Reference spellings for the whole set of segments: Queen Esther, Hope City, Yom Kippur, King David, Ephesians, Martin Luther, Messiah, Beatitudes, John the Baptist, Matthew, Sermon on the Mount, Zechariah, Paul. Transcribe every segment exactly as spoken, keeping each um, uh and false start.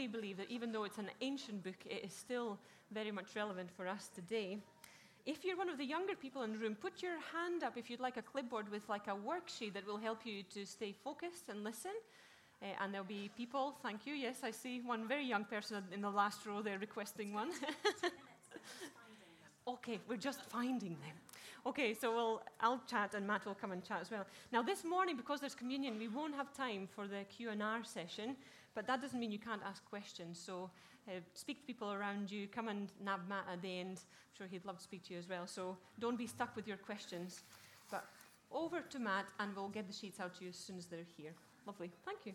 really believe that even though it's an ancient book, it is still very much relevant for us today. If you're one of the younger people in the room, put your hand up if you'd like a clipboard with like a worksheet that will help you to stay focused and listen. Uh, and there'll be people, thank you. Yes, I see one very young person in the last row there requesting one. Okay, we're just finding them. Okay, so we'll, I'll chat and Matt will come and chat as well. Now this morning, because there's communion, we won't have time for the Q and R session, but that doesn't mean you can't ask questions. So uh, speak to people around you, come and nab Matt at the end. I'm sure he'd love to speak to you as well. So don't be stuck with your questions. But over to Matt and we'll get the sheets out to you as soon as they're here. Lovely, thank you.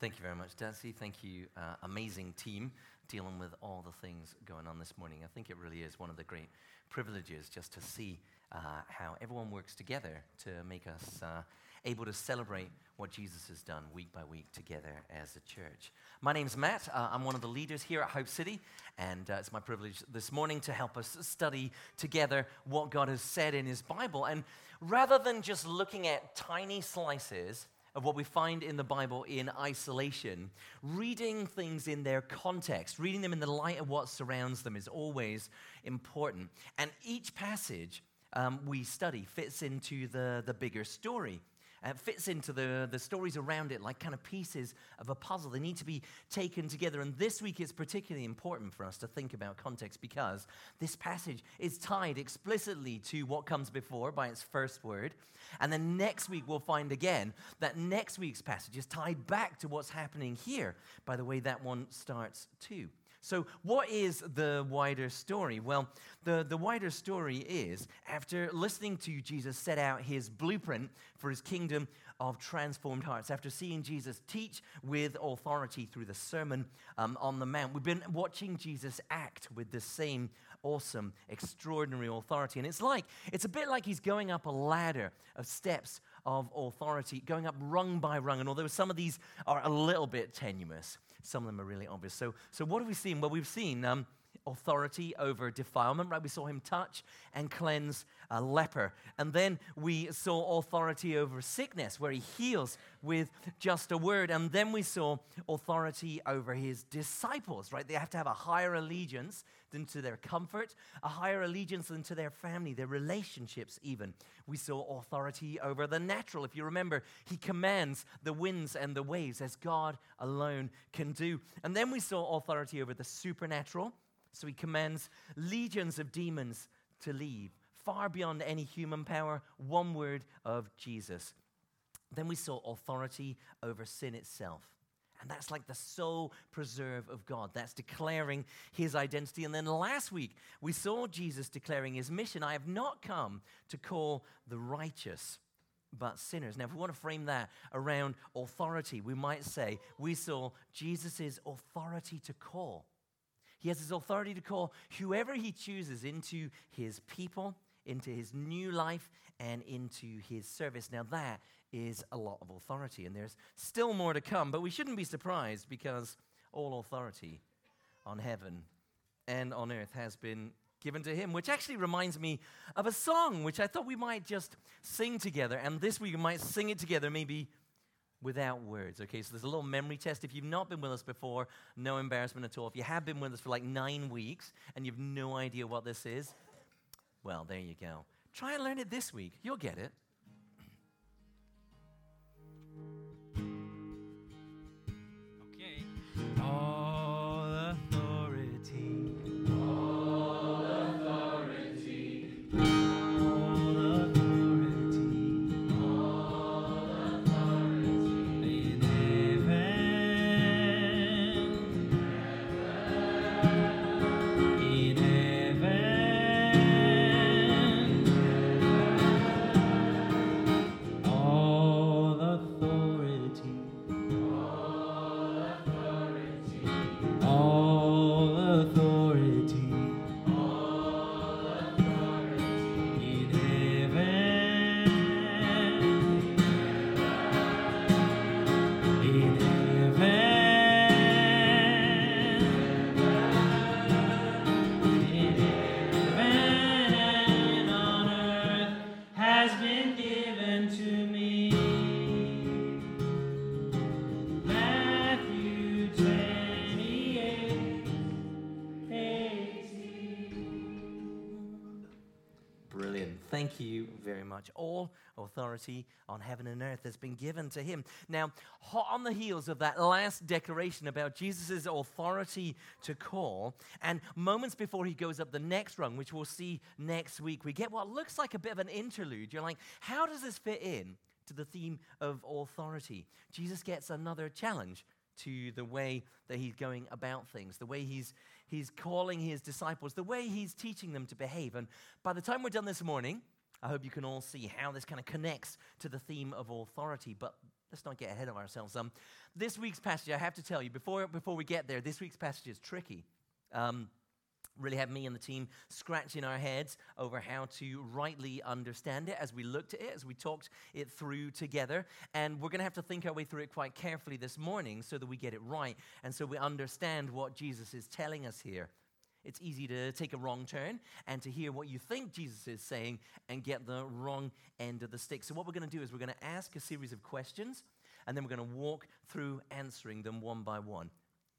Thank you very much, Dancy. Thank you, uh, amazing team, dealing with all the things going on this morning. I think it really is one of the great privileges just to see uh, how everyone works together to make us uh, able to celebrate what Jesus has done week by week together as a church. My name's Matt. Uh, I'm one of the leaders here at Hope City, and uh, it's my privilege this morning to help us study together what God has said in His Bible. And rather than just looking at tiny slices of what we find in the Bible in isolation, reading things in their context, reading them in the light of what surrounds them is always important. And each passage um, we study fits into the, the bigger story. It fits into the, the stories around it like kind of pieces of a puzzle. They need to be taken together. And this week it's particularly important for us to think about context because this passage is tied explicitly to what comes before by its first word. And then next week we'll find again that next week's passage is tied back to what's happening here by the way that one starts too. So what is the wider story? Well, the, the wider story is, after listening to Jesus set out his blueprint for his kingdom of transformed hearts, after seeing Jesus teach with authority through the Sermon um, on the Mount, we've been watching Jesus act with the same awesome, extraordinary authority. And it's like, it's a bit like he's going up a ladder of steps of authority, going up rung by rung. And although some of these are a little bit tenuous, some of them are really obvious. So, so what have we seen? Well, we've seen um, authority over defilement, right? We saw him touch and cleanse a leper. And then we saw authority over sickness, where he heals with just a word. And then we saw authority over his disciples, right? They have to have a higher allegiance than to their comfort, a higher allegiance than to their family, their relationships even. We saw authority over the natural. If you remember, he commands the winds and the waves as God alone can do. And then we saw authority over the supernatural. So he commands legions of demons to leave, far beyond any human power, one word of Jesus. Then we saw authority over sin itself. And that's like the sole preserve of God. That's declaring his identity. And then last week, we saw Jesus declaring his mission. I have not come to call the righteous, but sinners. Now, if we want to frame that around authority, we might say we saw Jesus' authority to call. He has his authority to call whoever he chooses into his people, into his new life, and into his service. Now, that is a lot of authority, and there's still more to come, but we shouldn't be surprised because all authority on heaven and on earth has been given to him, which actually reminds me of a song which I thought we might just sing together, and this week we might sing it together maybe without words. Okay, so there's a little memory test. If you've not been with us before, no embarrassment at all. If you have been with us for like nine weeks and you've no idea what this is, well, there you go. Try and learn it this week. You'll get it. All authority, all authority, all authority, all authority in heaven, in heaven, in heaven, thank you very much. All authority on heaven and earth has been given to him. Now, hot on the heels of that last declaration about Jesus' authority to call, and moments before he goes up the next rung, which we'll see next week, we get what looks like a bit of an interlude. You're like, how does this fit in to the theme of authority? Jesus gets another challenge to the way that he's going about things, the way he's he's calling his disciples, the way he's teaching them to behave. And by the time we're done this morning, I hope you can all see how this kind of connects to the theme of authority. But let's not get ahead of ourselves. Um, this week's passage, I have to tell you, before before we get there, this week's passage is tricky. Um, really had me and the team scratching our heads over how to rightly understand it as we looked at it, as we talked it through together. And we're going to have to think our way through it quite carefully this morning so that we get it right and so we understand what Jesus is telling us here. It's easy to take a wrong turn and to hear what you think Jesus is saying and get the wrong end of the stick. So what we're going to do is we're going to ask a series of questions, and then we're going to walk through answering them one by one.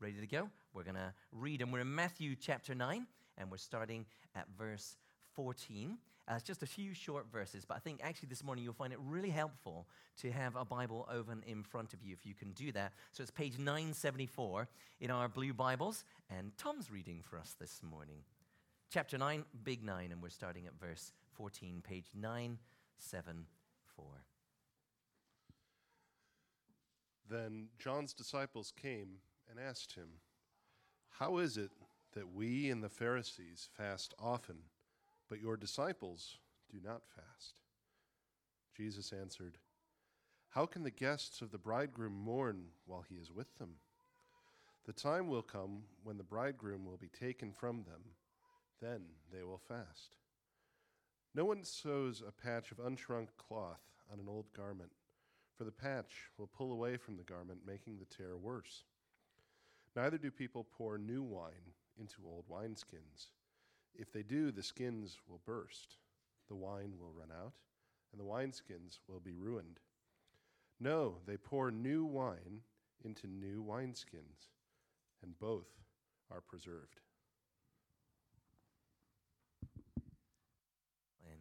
Ready to go? We're going to read, and we're in Matthew chapter nine, and we're starting at verse fourteen. Uh, it's just a few short verses, but I think actually this morning you'll find it really helpful to have a Bible open in front of you, if you can do that. So it's page nine seventy-four in our blue Bibles, and Tom's reading for us this morning. Chapter nine, big nine, and we're starting at verse fourteen, page nine seventy-four. Then John's disciples came and asked him, "How is it that we and the Pharisees fast often, but your disciples do not fast?" Jesus answered, "How can the guests of the bridegroom mourn while he is with them? The time will come when the bridegroom will be taken from them. Then they will fast. No one sews a patch of unshrunk cloth on an old garment, for the patch will pull away from the garment, making the tear worse. Neither do people pour new wine into old wineskins. If they do, the skins will burst, the wine will run out, and the wineskins will be ruined. No, they pour new wine into new wineskins, and both are preserved." And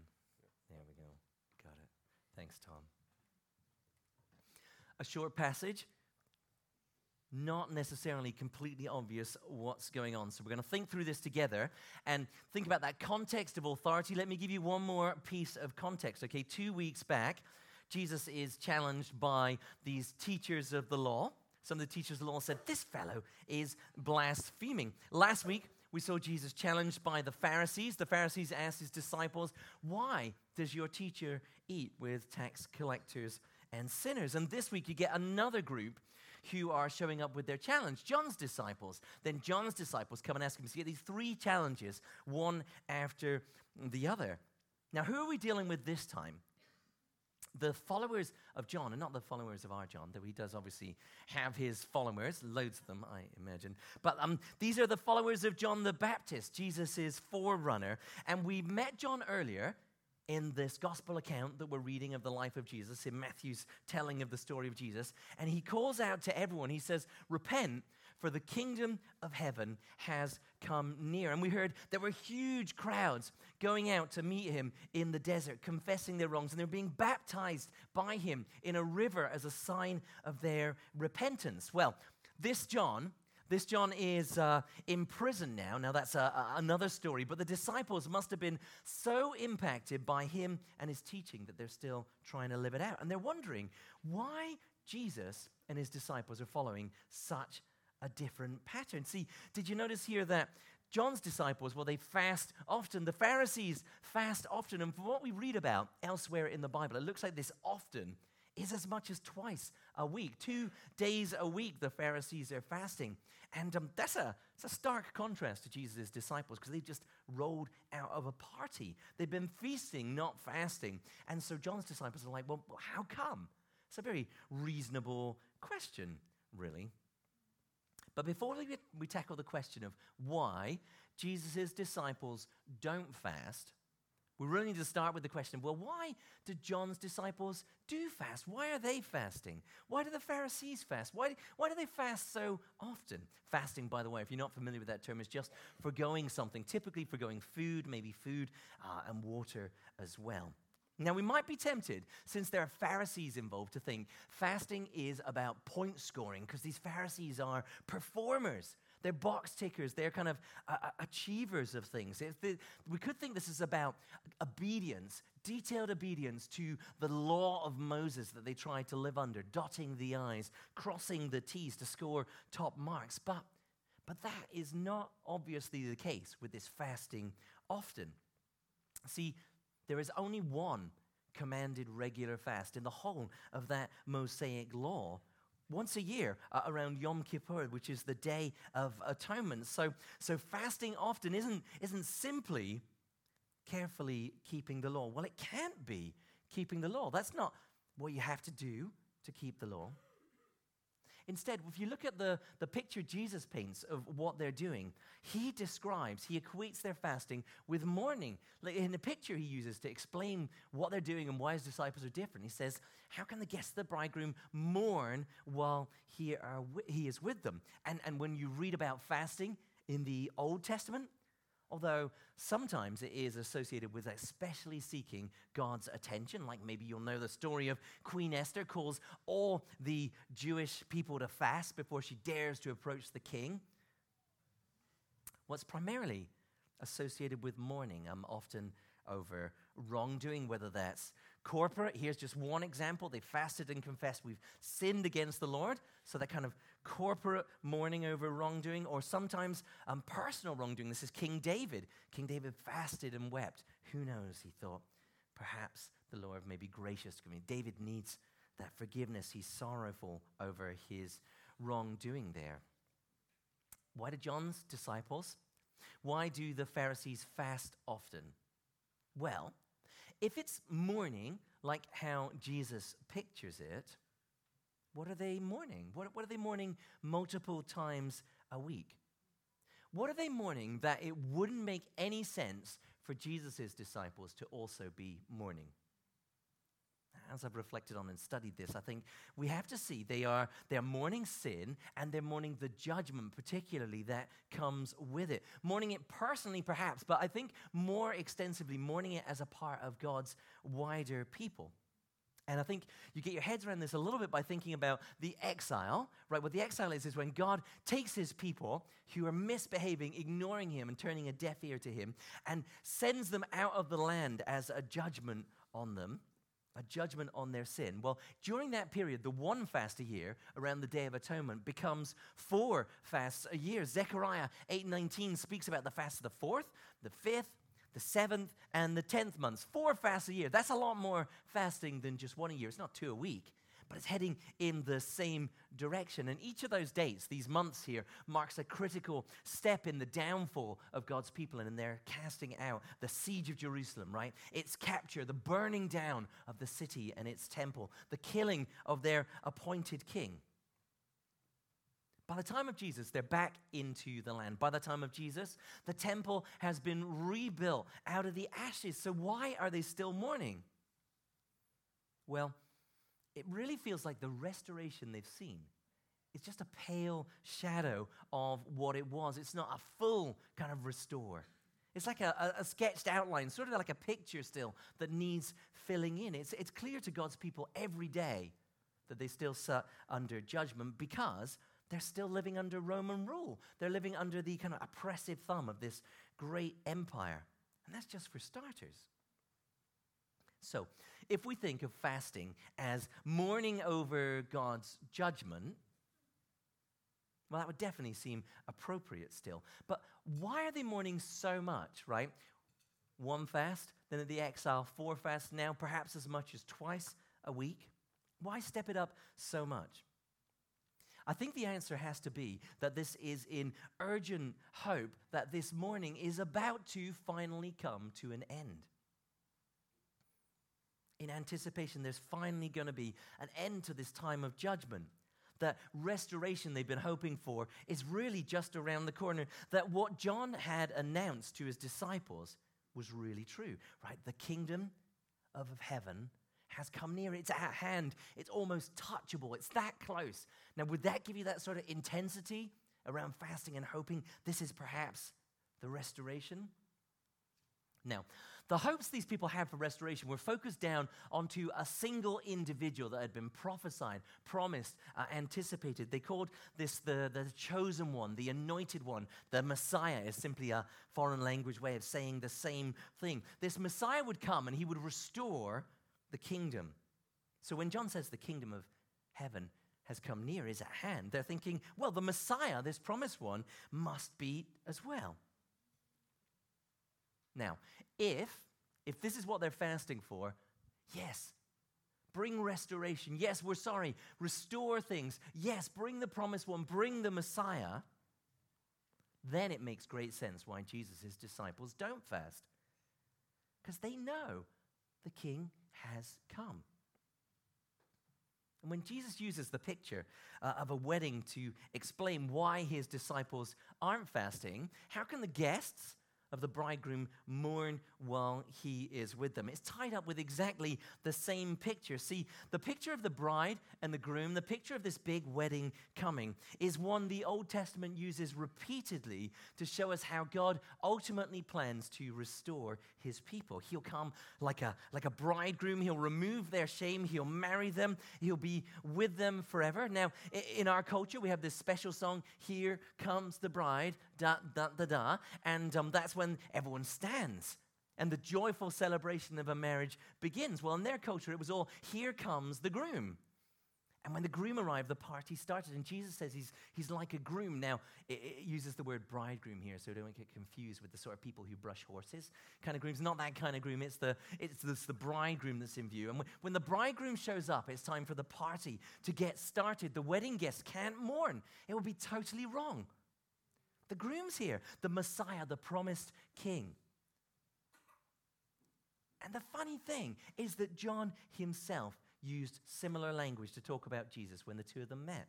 there we go. Got it. Thanks, Tom. A short passage. Not necessarily completely obvious what's going on. So we're going to think through this together and think about that context of authority. Let me give you one more piece of context, okay? Two weeks back, Jesus is challenged by these teachers of the law. Some of the teachers of the law said, "This fellow is blaspheming." Last week, we saw Jesus challenged by the Pharisees. The Pharisees asked his disciples, "Why does your teacher eat with tax collectors and sinners?" And this week, you get another group who are showing up with their challenge, John's disciples. Then John's disciples come and ask him to get these three challenges, one after the other. Now, who are we dealing with this time? The followers of John, and not the followers of our John, though he does obviously have his followers, loads of them, I imagine. But um, these are the followers of John the Baptist, Jesus' forerunner. And we met John earlier in this gospel account that we're reading of the life of Jesus, in Matthew's telling of the story of Jesus, and he calls out to everyone. He says, "Repent, for the kingdom of heaven has come near." And we heard there were huge crowds going out to meet him in the desert, confessing their wrongs, and they're being baptized by him in a river as a sign of their repentance. Well, this John... This John is uh, in prison now. Now, that's uh, another story. But the disciples must have been so impacted by him and his teaching that they're still trying to live it out. And they're wondering why Jesus and his disciples are following such a different pattern. See, did you notice here that John's disciples, well, they fast often. The Pharisees fast often. And from what we read about elsewhere in the Bible, it looks like this often is as much as twice a week. Two days a week, the Pharisees are fasting. And um, that's a, it's a stark contrast to Jesus' disciples because they've just rolled out of a party. They've been feasting, not fasting. And so John's disciples are like, well, how come? It's a very reasonable question, really. But before we, we tackle the question of why Jesus' disciples don't fast, We really need to start with the question, well, why do John's disciples do fast? Why are they fasting? Why do the Pharisees fast? Why, why do they fast so often? Fasting, by the way, if you're not familiar with that term, is just forgoing something, typically forgoing food, maybe food uh, and water as well. Now, we might be tempted, since there are Pharisees involved, to think fasting is about point scoring because these Pharisees are performers. They're box tickers. They're kind of uh, achievers of things. The, we could think this is about obedience, detailed obedience to the law of Moses that they try to live under, dotting the I's, crossing the T's to score top marks. But, but that is not obviously the case with this fasting often. See, there is only one commanded regular fast in the whole of that Mosaic law. Once a year uh, around Yom Kippur, which is the Day of Atonement. So, so fasting often isn't, isn't simply carefully keeping the law. Well, it can't be keeping the law. That's not what you have to do to keep the law. Instead, if you look at the, the picture Jesus paints of what they're doing, he describes, he equates their fasting with mourning. In the picture he uses to explain what they're doing and why his disciples are different, he says, how can the guests of the bridegroom mourn while he, are wi- he is with them? And, and when you read about fasting in the Old Testament, although sometimes it is associated with especially seeking God's attention, like maybe you'll know the story of Queen Esther calls all the Jewish people to fast before she dares to approach the king. What's primarily associated with mourning, um, often over wrongdoing, whether that's corporate. Here's just one example. They fasted and confessed we've sinned against the Lord. So that kind of corporate mourning over wrongdoing, or sometimes um, personal wrongdoing. This is King David. King David fasted and wept. Who knows, he thought, perhaps the Lord may be gracious to me. David needs that forgiveness. He's sorrowful over his wrongdoing there. Why do John's disciples, why do the Pharisees fast often? Well, if it's mourning, like how Jesus pictures it, what are they mourning? What, what are they mourning multiple times a week? What are they mourning that it wouldn't make any sense for Jesus' disciples to also be mourning? As I've reflected on and studied this, I think we have to see they are they're mourning sin and they're mourning the judgment, particularly, that comes with it. Mourning it personally, perhaps, but I think more extensively, mourning it as a part of God's wider people. And I think you get your heads around this a little bit by thinking about the exile, right? What the exile is, is when God takes his people who are misbehaving, ignoring him and turning a deaf ear to him, and sends them out of the land as a judgment on them. A judgment on their sin. Well, during that period, the one fast a year around the Day of Atonement becomes four fasts a year. Zechariah eight nineteen speaks about the fast of the fourth, the fifth, the seventh, and the tenth months. Four fasts a year. That's a lot more fasting than just one a year. It's not two a week, but it's heading in the same direction. And each of those dates, these months here, marks a critical step in the downfall of God's people and in their casting out, the siege of Jerusalem, right? Its capture, the burning down of the city and its temple, the killing of their appointed king. By the time of Jesus, they're back into the land. By the time of Jesus, the temple has been rebuilt out of the ashes. So why are they still mourning? Well, it really feels like the restoration they've seen is just a pale shadow of what it was. It's not a full kind of restore. It's like a, a sketched outline, sort of like a picture still that needs filling in. It's, it's clear to God's people every day that they still sit under judgment because they're still living under Roman rule. They're living under the kind of oppressive thumb of this great empire. And that's just for starters. So, if we think of fasting as mourning over God's judgment, well, that would definitely seem appropriate still. But why are they mourning so much, right? One fast, then at the exile, four fasts, now perhaps as much as twice a week. Why step it up so much? I think the answer has to be that this is in urgent hope that this mourning is about to finally come to an end. In anticipation, there's finally going to be an end to this time of judgment. That restoration they've been hoping for is really just around the corner. That what John had announced to his disciples was really true, right? The kingdom of heaven has come near. It's at hand. It's almost touchable. It's that close. Now, would that give you that sort of intensity around fasting and hoping this is perhaps the restoration? Now, the hopes these people had for restoration were focused down onto a single individual that had been prophesied, promised, uh, anticipated. They called this the, the chosen one, the anointed one. The Messiah is simply a foreign language way of saying the same thing. This Messiah would come and he would restore the kingdom. So when John says the kingdom of heaven has come near, is at hand, they're thinking, well, the Messiah, this promised one, must be as well. Now, if, if this is what they're fasting for, yes, bring restoration. Yes, we're sorry. Restore things. Yes, bring the promised one. Bring the Messiah. Then it makes great sense why Jesus' his disciples don't fast. Because they know the King has come. And when Jesus uses the picture uh, of a wedding to explain why his disciples aren't fasting, how can the guests of the bridegroom mourn while he is with them? It's tied up with exactly the same picture. See, the picture of the bride and the groom, the picture of this big wedding coming, is one the Old Testament uses repeatedly to show us how God ultimately plans to restore his people. He'll come like a, like a bridegroom. He'll remove their shame. He'll marry them. He'll be with them forever. Now, in our culture, we have this special song, Here Comes the Bride, da, da, da, da, and um, that's when And everyone stands and the joyful celebration of a marriage begins. Well, in their culture, it was all, here comes the groom. And when the groom arrived, the party started. And Jesus says he's he's like a groom. Now, it, it uses the word bridegroom here, so don't get confused with the sort of people who brush horses kind of grooms. Not that kind of groom. It's the, it's, it's the bridegroom that's in view. And when, when the bridegroom shows up, it's time for the party to get started. The wedding guests can't mourn. It would be totally wrong. The groom's here, the Messiah, the promised king. And the funny thing is that John himself used similar language to talk about Jesus when the two of them met.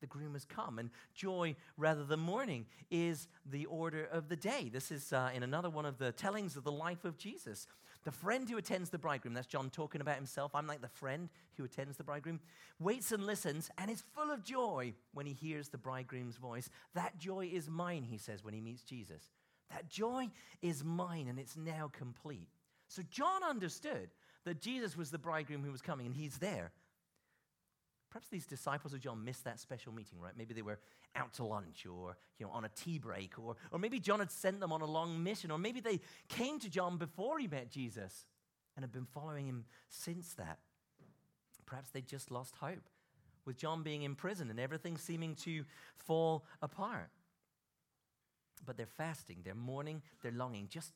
The groom has come, and joy rather than mourning is the order of the day. This is uh, in another one of the tellings of the life of Jesus. The friend who attends the bridegroom, that's John talking about himself, I'm like the friend who attends the bridegroom, waits and listens and is full of joy when he hears the bridegroom's voice. That joy is mine, he says when he meets Jesus. That joy is mine and it's now complete. So John understood that Jesus was the bridegroom who was coming and he's there. Perhaps these disciples of John missed that special meeting, right? Maybe they were out to lunch or, you know, on a tea break, or, or maybe John had sent them on a long mission, or maybe they came to John before he met Jesus and have been following him since that. Perhaps they just lost hope with John being in prison and everything seeming to fall apart. But they're fasting, they're mourning, they're longing. Just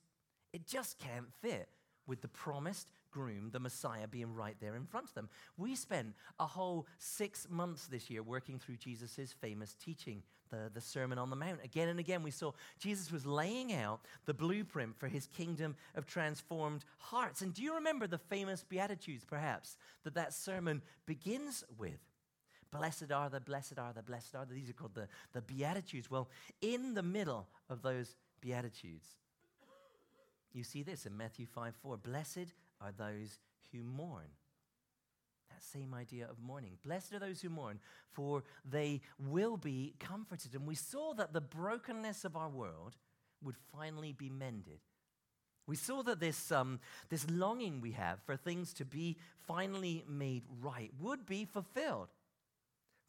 it just can't fit with the promised groom, the Messiah, being right there in front of them. We spent a whole six months this year working through Jesus' famous teaching, the, the Sermon on the Mount. Again and again, we saw Jesus was laying out the blueprint for his kingdom of transformed hearts. And do you remember the famous Beatitudes, perhaps, that that sermon begins with? Blessed are the, blessed are the, blessed are the. These are called the, the Beatitudes. Well, in the middle of those Beatitudes, you see this in Matthew five four. Blessed are those who mourn. That same idea of mourning. Blessed are those who mourn, for they will be comforted. And we saw that the brokenness of our world would finally be mended. We saw that this, um, this longing we have for things to be finally made right would be fulfilled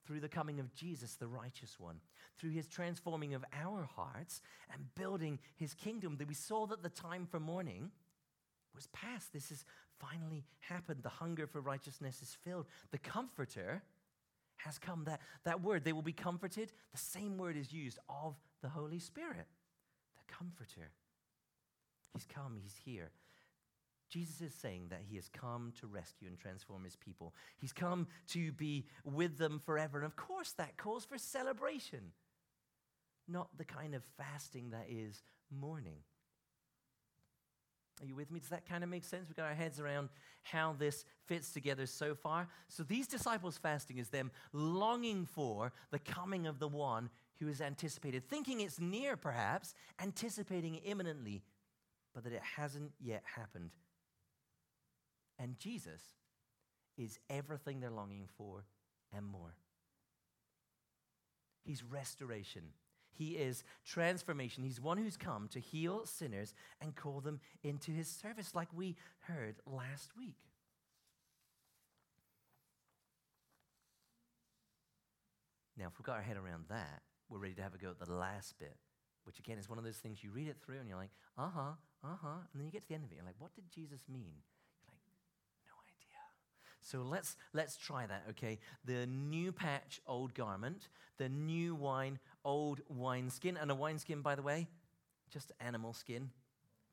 through the coming of Jesus, the righteous one, through his transforming of our hearts and building his kingdom. We saw that the time for mourning was past. This has finally happened. The hunger for righteousness is filled. The comforter has come. That, that word, they will be comforted, the same word is used of the Holy Spirit. The comforter. He's come. He's here. Jesus is saying that he has come to rescue and transform his people. He's come to be with them forever. And of course, that calls for celebration, not the kind of fasting that is mourning. Are you with me? Does that kind of make sense? We've got our heads around how this fits together so far. So these disciples fasting is them longing for the coming of the one who is anticipated, thinking it's near perhaps, anticipating it imminently, but that it hasn't yet happened. And Jesus is everything they're longing for and more. He's restoration. He is transformation. He's one who's come to heal sinners and call them into his service, like we heard last week. Now, if we've got our head around that, we're ready to have a go at the last bit, which again is one of those things you read it through and you're like, uh-huh, uh-huh, and then you get to the end of it, you're like, what did Jesus mean? You're like, no idea. So let's let's try that, okay? The new patch, old garment, the new wine, old wineskin, and a wineskin, by the way, just animal skin,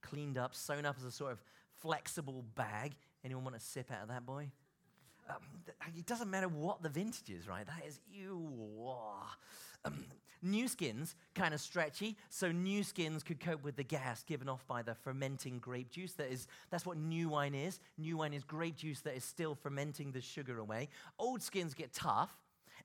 cleaned up, sewn up as a sort of flexible bag. Anyone want a sip out of that, boy? Um, it doesn't matter what the vintage is, right? That is, ew. Um, new skins, kind of stretchy, so new skins could cope with the gas given off by the fermenting grape juice. That is, that's what new wine is. New wine is grape juice that is still fermenting the sugar away. Old skins get tough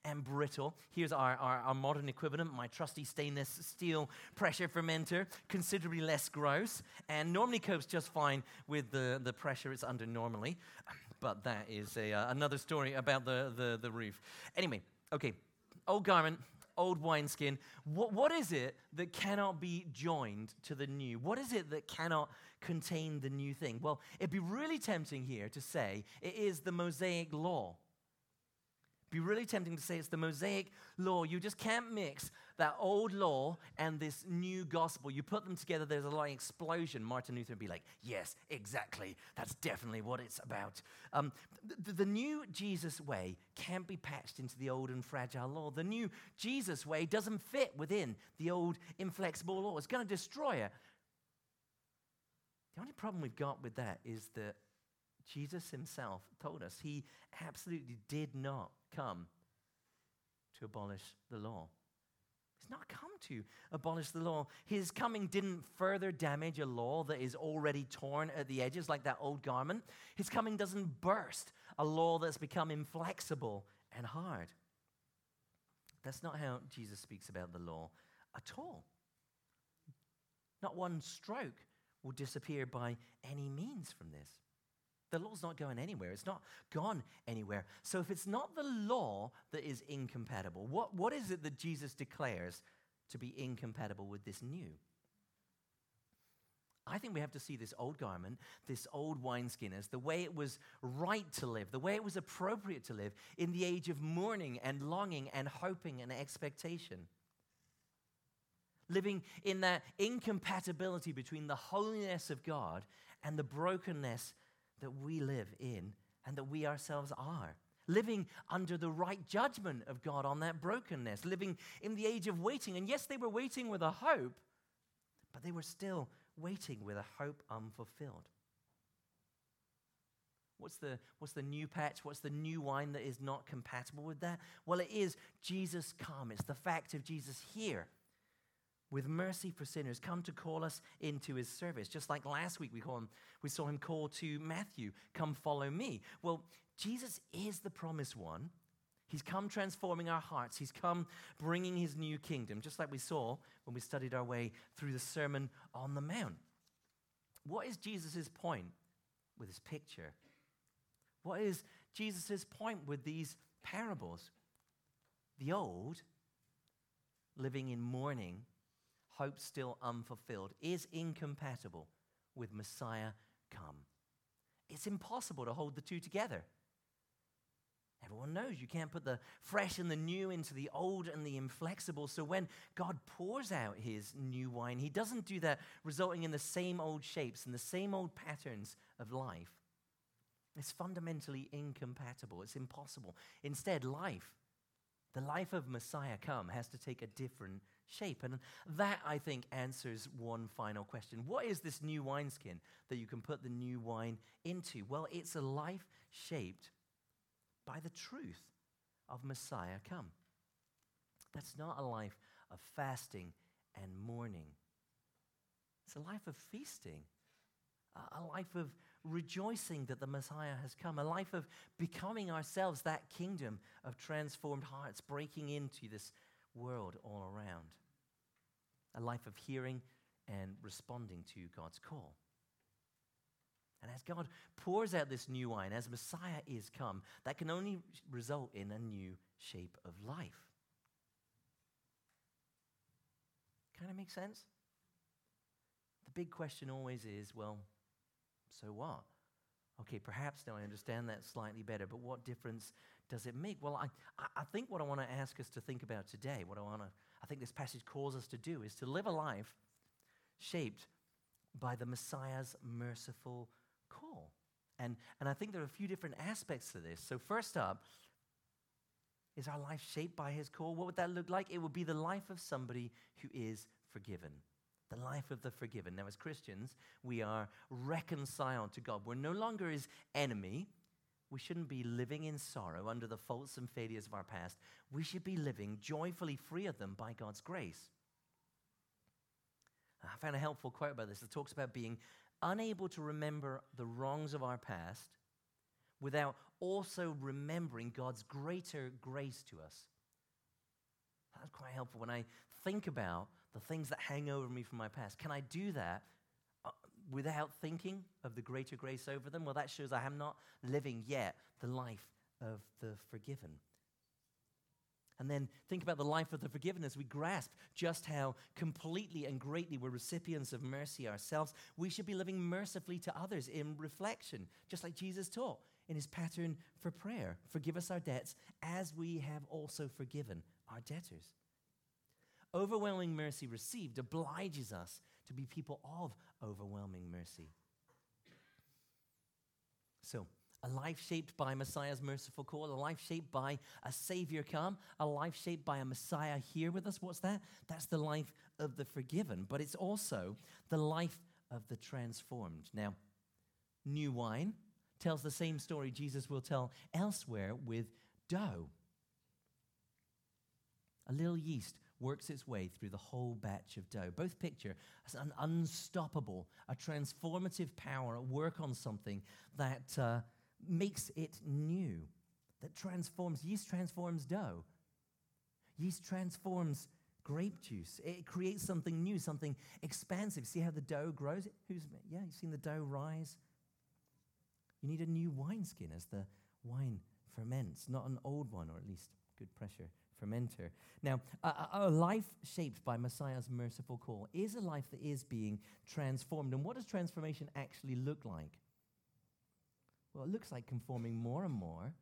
and brittle. Here's our, our, our modern equivalent, my trusty stainless steel pressure fermenter, considerably less gross, and normally copes just fine with the, the pressure it's under normally, but that is a, uh, another story about the, the, the roof. Anyway, okay, old garment, old wineskin. What, what is it that cannot be joined to the new? What is it that cannot contain the new thing? Well, it'd be really tempting here to say it is the Mosaic law. Be really tempting to say it's the Mosaic law. You just can't mix that old law and this new gospel. You put them together, there's a lying explosion. Martin Luther would be like, yes, exactly. That's definitely what it's about. Um, the, the new Jesus way can't be patched into the old and fragile law. The new Jesus way doesn't fit within the old inflexible law. It's going to destroy it. The only problem we've got with that is that Jesus himself told us he absolutely did not come to abolish the law. He's not come to abolish the law. His coming didn't further damage a law that is already torn at the edges, like that old garment. His coming doesn't burst a law that's become inflexible and hard. That's not how Jesus speaks about the law at all. Not one stroke will disappear by any means from this. The law's not going anywhere. It's not gone anywhere. So if it's not the law that is incompatible, what, what is it that Jesus declares to be incompatible with this new? I think we have to see this old garment, this old wineskin, as the way it was right to live, the way it was appropriate to live in the age of mourning and longing and hoping and expectation. Living in that incompatibility between the holiness of God and the brokenness that we live in and that we ourselves are. Living under the right judgment of God on that brokenness. Living in the age of waiting. And yes, they were waiting with a hope, but they were still waiting with a hope unfulfilled. What's the, what's the new patch? What's the new wine that is not compatible with that? Well, it is Jesus come. It's the fact of Jesus here, with mercy for sinners, come to call us into his service. Just like last week we, call him, we saw him call to Matthew, come follow me. Well, Jesus is the promised one. He's come transforming our hearts. He's come bringing his new kingdom, just like we saw when we studied our way through the Sermon on the Mount. What is Jesus' point with his picture? What is Jesus' point with these parables? The old, living in mourning, hope still unfulfilled, is incompatible with Messiah come. It's impossible to hold the two together. Everyone knows you can't put the fresh and the new into the old and the inflexible. So when God pours out his new wine, he doesn't do that resulting in the same old shapes and the same old patterns of life. It's fundamentally incompatible. It's impossible. Instead, life, the life of Messiah come, has to take a different shape. And that, I think, answers one final question. What is this new wineskin that you can put the new wine into? Well, it's a life shaped by the truth of Messiah come. That's not a life of fasting and mourning. It's a life of feasting, a life of rejoicing that the Messiah has come, a life of becoming ourselves that kingdom of transformed hearts, breaking into this world all around, a life of hearing and responding to God's call. And as God pours out this new wine, as Messiah is come, that can only result in a new shape of life. Kind of makes sense? The big question always is, well, so what? Okay, perhaps now I understand that slightly better, but what difference does it make? Well, I, I think what I want to ask us to think about today, what I want to, I think this passage calls us to do, is to live a life shaped by the Messiah's merciful call. And, and I think there are a few different aspects to this. So first up, is our life shaped by his call? What would that look like? It would be the life of somebody who is forgiven. The life of the forgiven. Now, as Christians, we are reconciled to God. We're no longer his enemy. We shouldn't be living in sorrow under the faults and failures of our past. We should be living joyfully free of them by God's grace. I found a helpful quote about this that talks about being unable to remember the wrongs of our past without also remembering God's greater grace to us. That's quite helpful when I think about the things that hang over me from my past. Can I do that uh, without thinking of the greater grace over them? Well, that shows I am not living yet the life of the forgiven. And then think about the life of the forgiven as we grasp just how completely and greatly we're recipients of mercy ourselves. We should be living mercifully to others in reflection, just like Jesus taught in his pattern for prayer. Forgive us our debts as we have also forgiven our debtors. Overwhelming mercy received obliges us to be people of overwhelming mercy. So, a life shaped by Messiah's merciful call, a life shaped by a Savior come, a life shaped by a Messiah here with us. What's that? That's the life of the forgiven, but it's also the life of the transformed. Now, new wine tells the same story Jesus will tell elsewhere with dough. A little yeast works its way through the whole batch of dough. Both picture an unstoppable, a transformative power at work on something that uh, makes it new, that transforms. Yeast transforms dough. Yeast transforms grape juice. It creates something new, something expansive. See how the dough grows? Who's yeah, you've seen the dough rise? You need a new wineskin as the wine ferments, not an old one, or at least good pressure fermenter. Now, a, a life shaped by Messiah's merciful call is a life that is being transformed. And what does transformation actually look like? Well, it looks like conforming more and more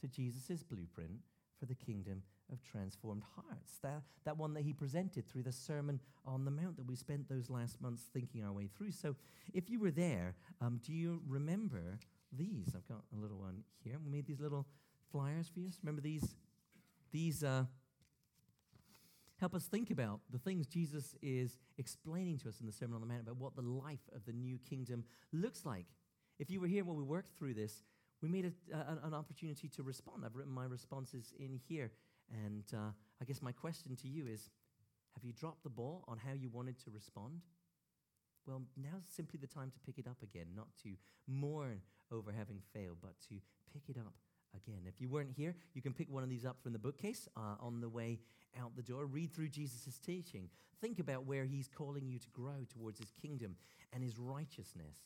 to Jesus' blueprint for the kingdom of transformed hearts, that, that one that he presented through the Sermon on the Mount that we spent those last months thinking our way through. So if you were there, um, do you remember these? I've got a little one here. We made these little flyers for you. Remember these? These uh, help us think about the things Jesus is explaining to us in the Sermon on the Mount about what the life of the new kingdom looks like. If you were here when we worked through this, we made a, uh, an opportunity to respond. I've written my responses in here. And uh, I guess my question to you is, have you dropped the ball on how you wanted to respond? Well, now's simply the time to pick it up again, not to mourn over having failed, but to pick it up again. If you weren't here, you can pick one of these up from the bookcase uh, on the way out the door. Read through Jesus' teaching. Think about where he's calling you to grow towards his kingdom and his righteousness.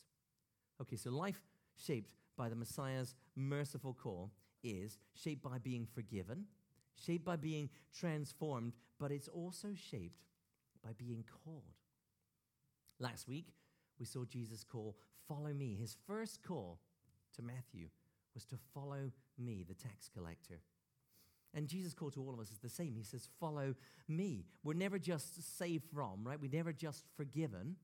Okay, so life shaped by the Messiah's merciful call is shaped by being forgiven, shaped by being transformed, but it's also shaped by being called. Last week, we saw Jesus call, "Follow me." His first call to Matthew was to follow me, the tax collector. And Jesus' call to all of us is the same. He says, follow me. We're never just saved from, right? We're never just forgiven.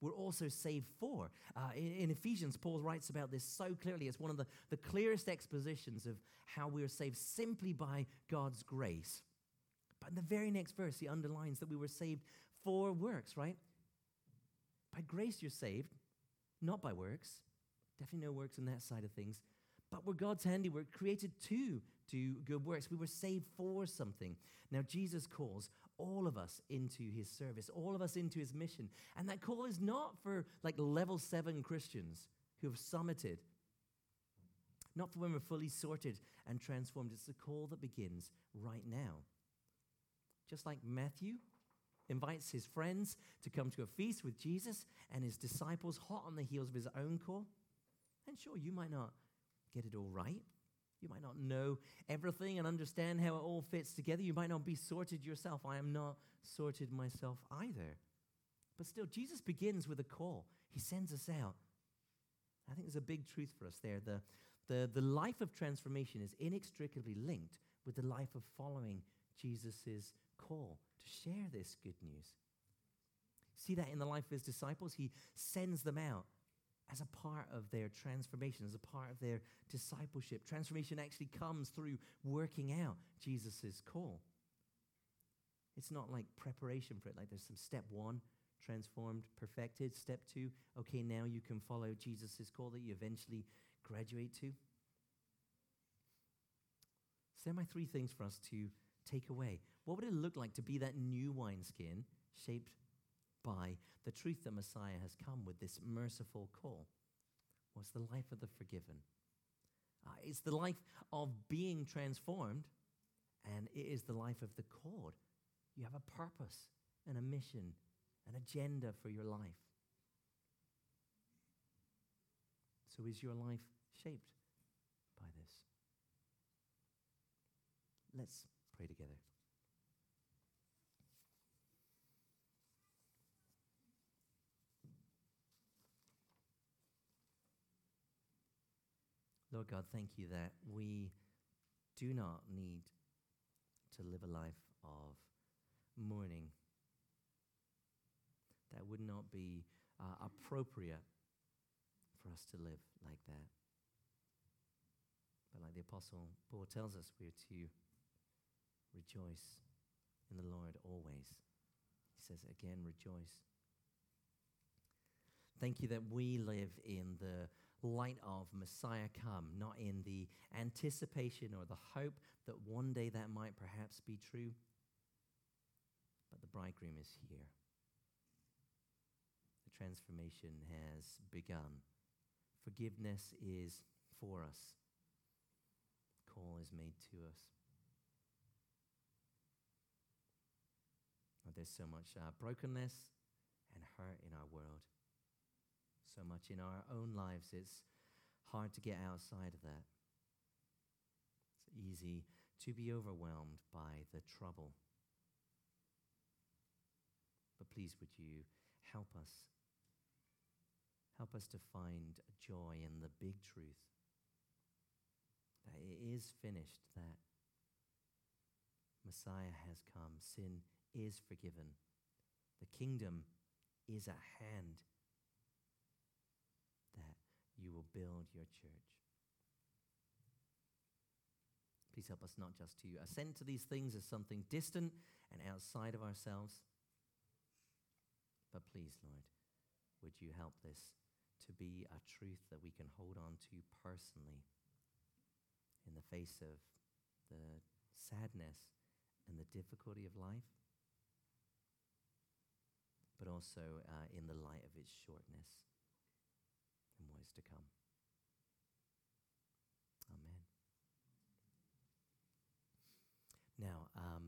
We're also saved for. Uh, in, in Ephesians, Paul writes about this so clearly. It's one of the, the clearest expositions of how we are saved simply by God's grace. But in the very next verse, he underlines that we were saved for works, right? By grace you're saved, not by works. Definitely no works on that side of things. But we're God's handiwork, created to do good works. We were saved for something. Now, Jesus calls all of us into his service, all of us into his mission. And that call is not for like level seven Christians who have summited, not for when we're fully sorted and transformed. It's the call that begins right now. Just like Matthew, invites his friends to come to a feast with Jesus and his disciples, hot on the heels of his own call. And sure, you might not get it all right. You might not know everything and understand how it all fits together. You might not be sorted yourself. I am not sorted myself either. But still, Jesus begins with a call. He sends us out. I think there's a big truth for us there. The, the, the life of transformation is inextricably linked with the life of following Jesus' call to share this good news. See that in the life of his disciples? He sends them out as a part of their transformation, as a part of their discipleship. Transformation actually comes through working out Jesus' call. It's not like preparation for it, like there's some step one, transformed, perfected. Step two, okay, now you can follow Jesus' call that you eventually graduate to. So there are my three things for us to take away. What would it look like to be that new wineskin shaped by the truth that Messiah has come with this merciful call? What's the life of the forgiven? Uh, it's the life of being transformed, and it is the life of the called. You have a purpose and a mission, an agenda for your life. So is your life shaped by this? Let's pray together. Lord God, thank you that we do not need to live a life of mourning. That would not be uh, appropriate for us to live like that. But like the Apostle Paul tells us, we are to rejoice in the Lord always. He says again, rejoice. Thank you that we live in the light of Messiah come, not in the anticipation or the hope that one day that might perhaps be true, but the bridegroom is here. The transformation has begun. Forgiveness is for us. Call is made to us. Oh, there's so much uh, brokenness and hurt in our world. So much in our own lives, it's hard to get outside of that. It's easy to be overwhelmed by the trouble. But please, would you help us? Help us to find joy in the big truth that it is finished, that Messiah has come, sin is forgiven, the kingdom is at hand. You will build your church. Please help us not just to ascend to these things as something distant and outside of ourselves, but please, Lord, would you help this to be a truth that we can hold on to personally in the face of the sadness and the difficulty of life, but also uh, in the light of its shortness and what is to come. Amen. Now, um,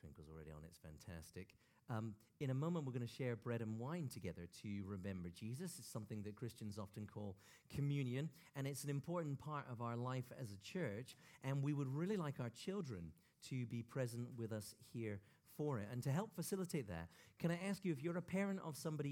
Twinkle's already on, it's fantastic. Um, in a moment, we're going to share bread and wine together to remember Jesus. It's something that Christians often call communion, and it's an important part of our life as a church, and we would really like our children to be present with us here for it. And to help facilitate that, can I ask you, if you're a parent of somebody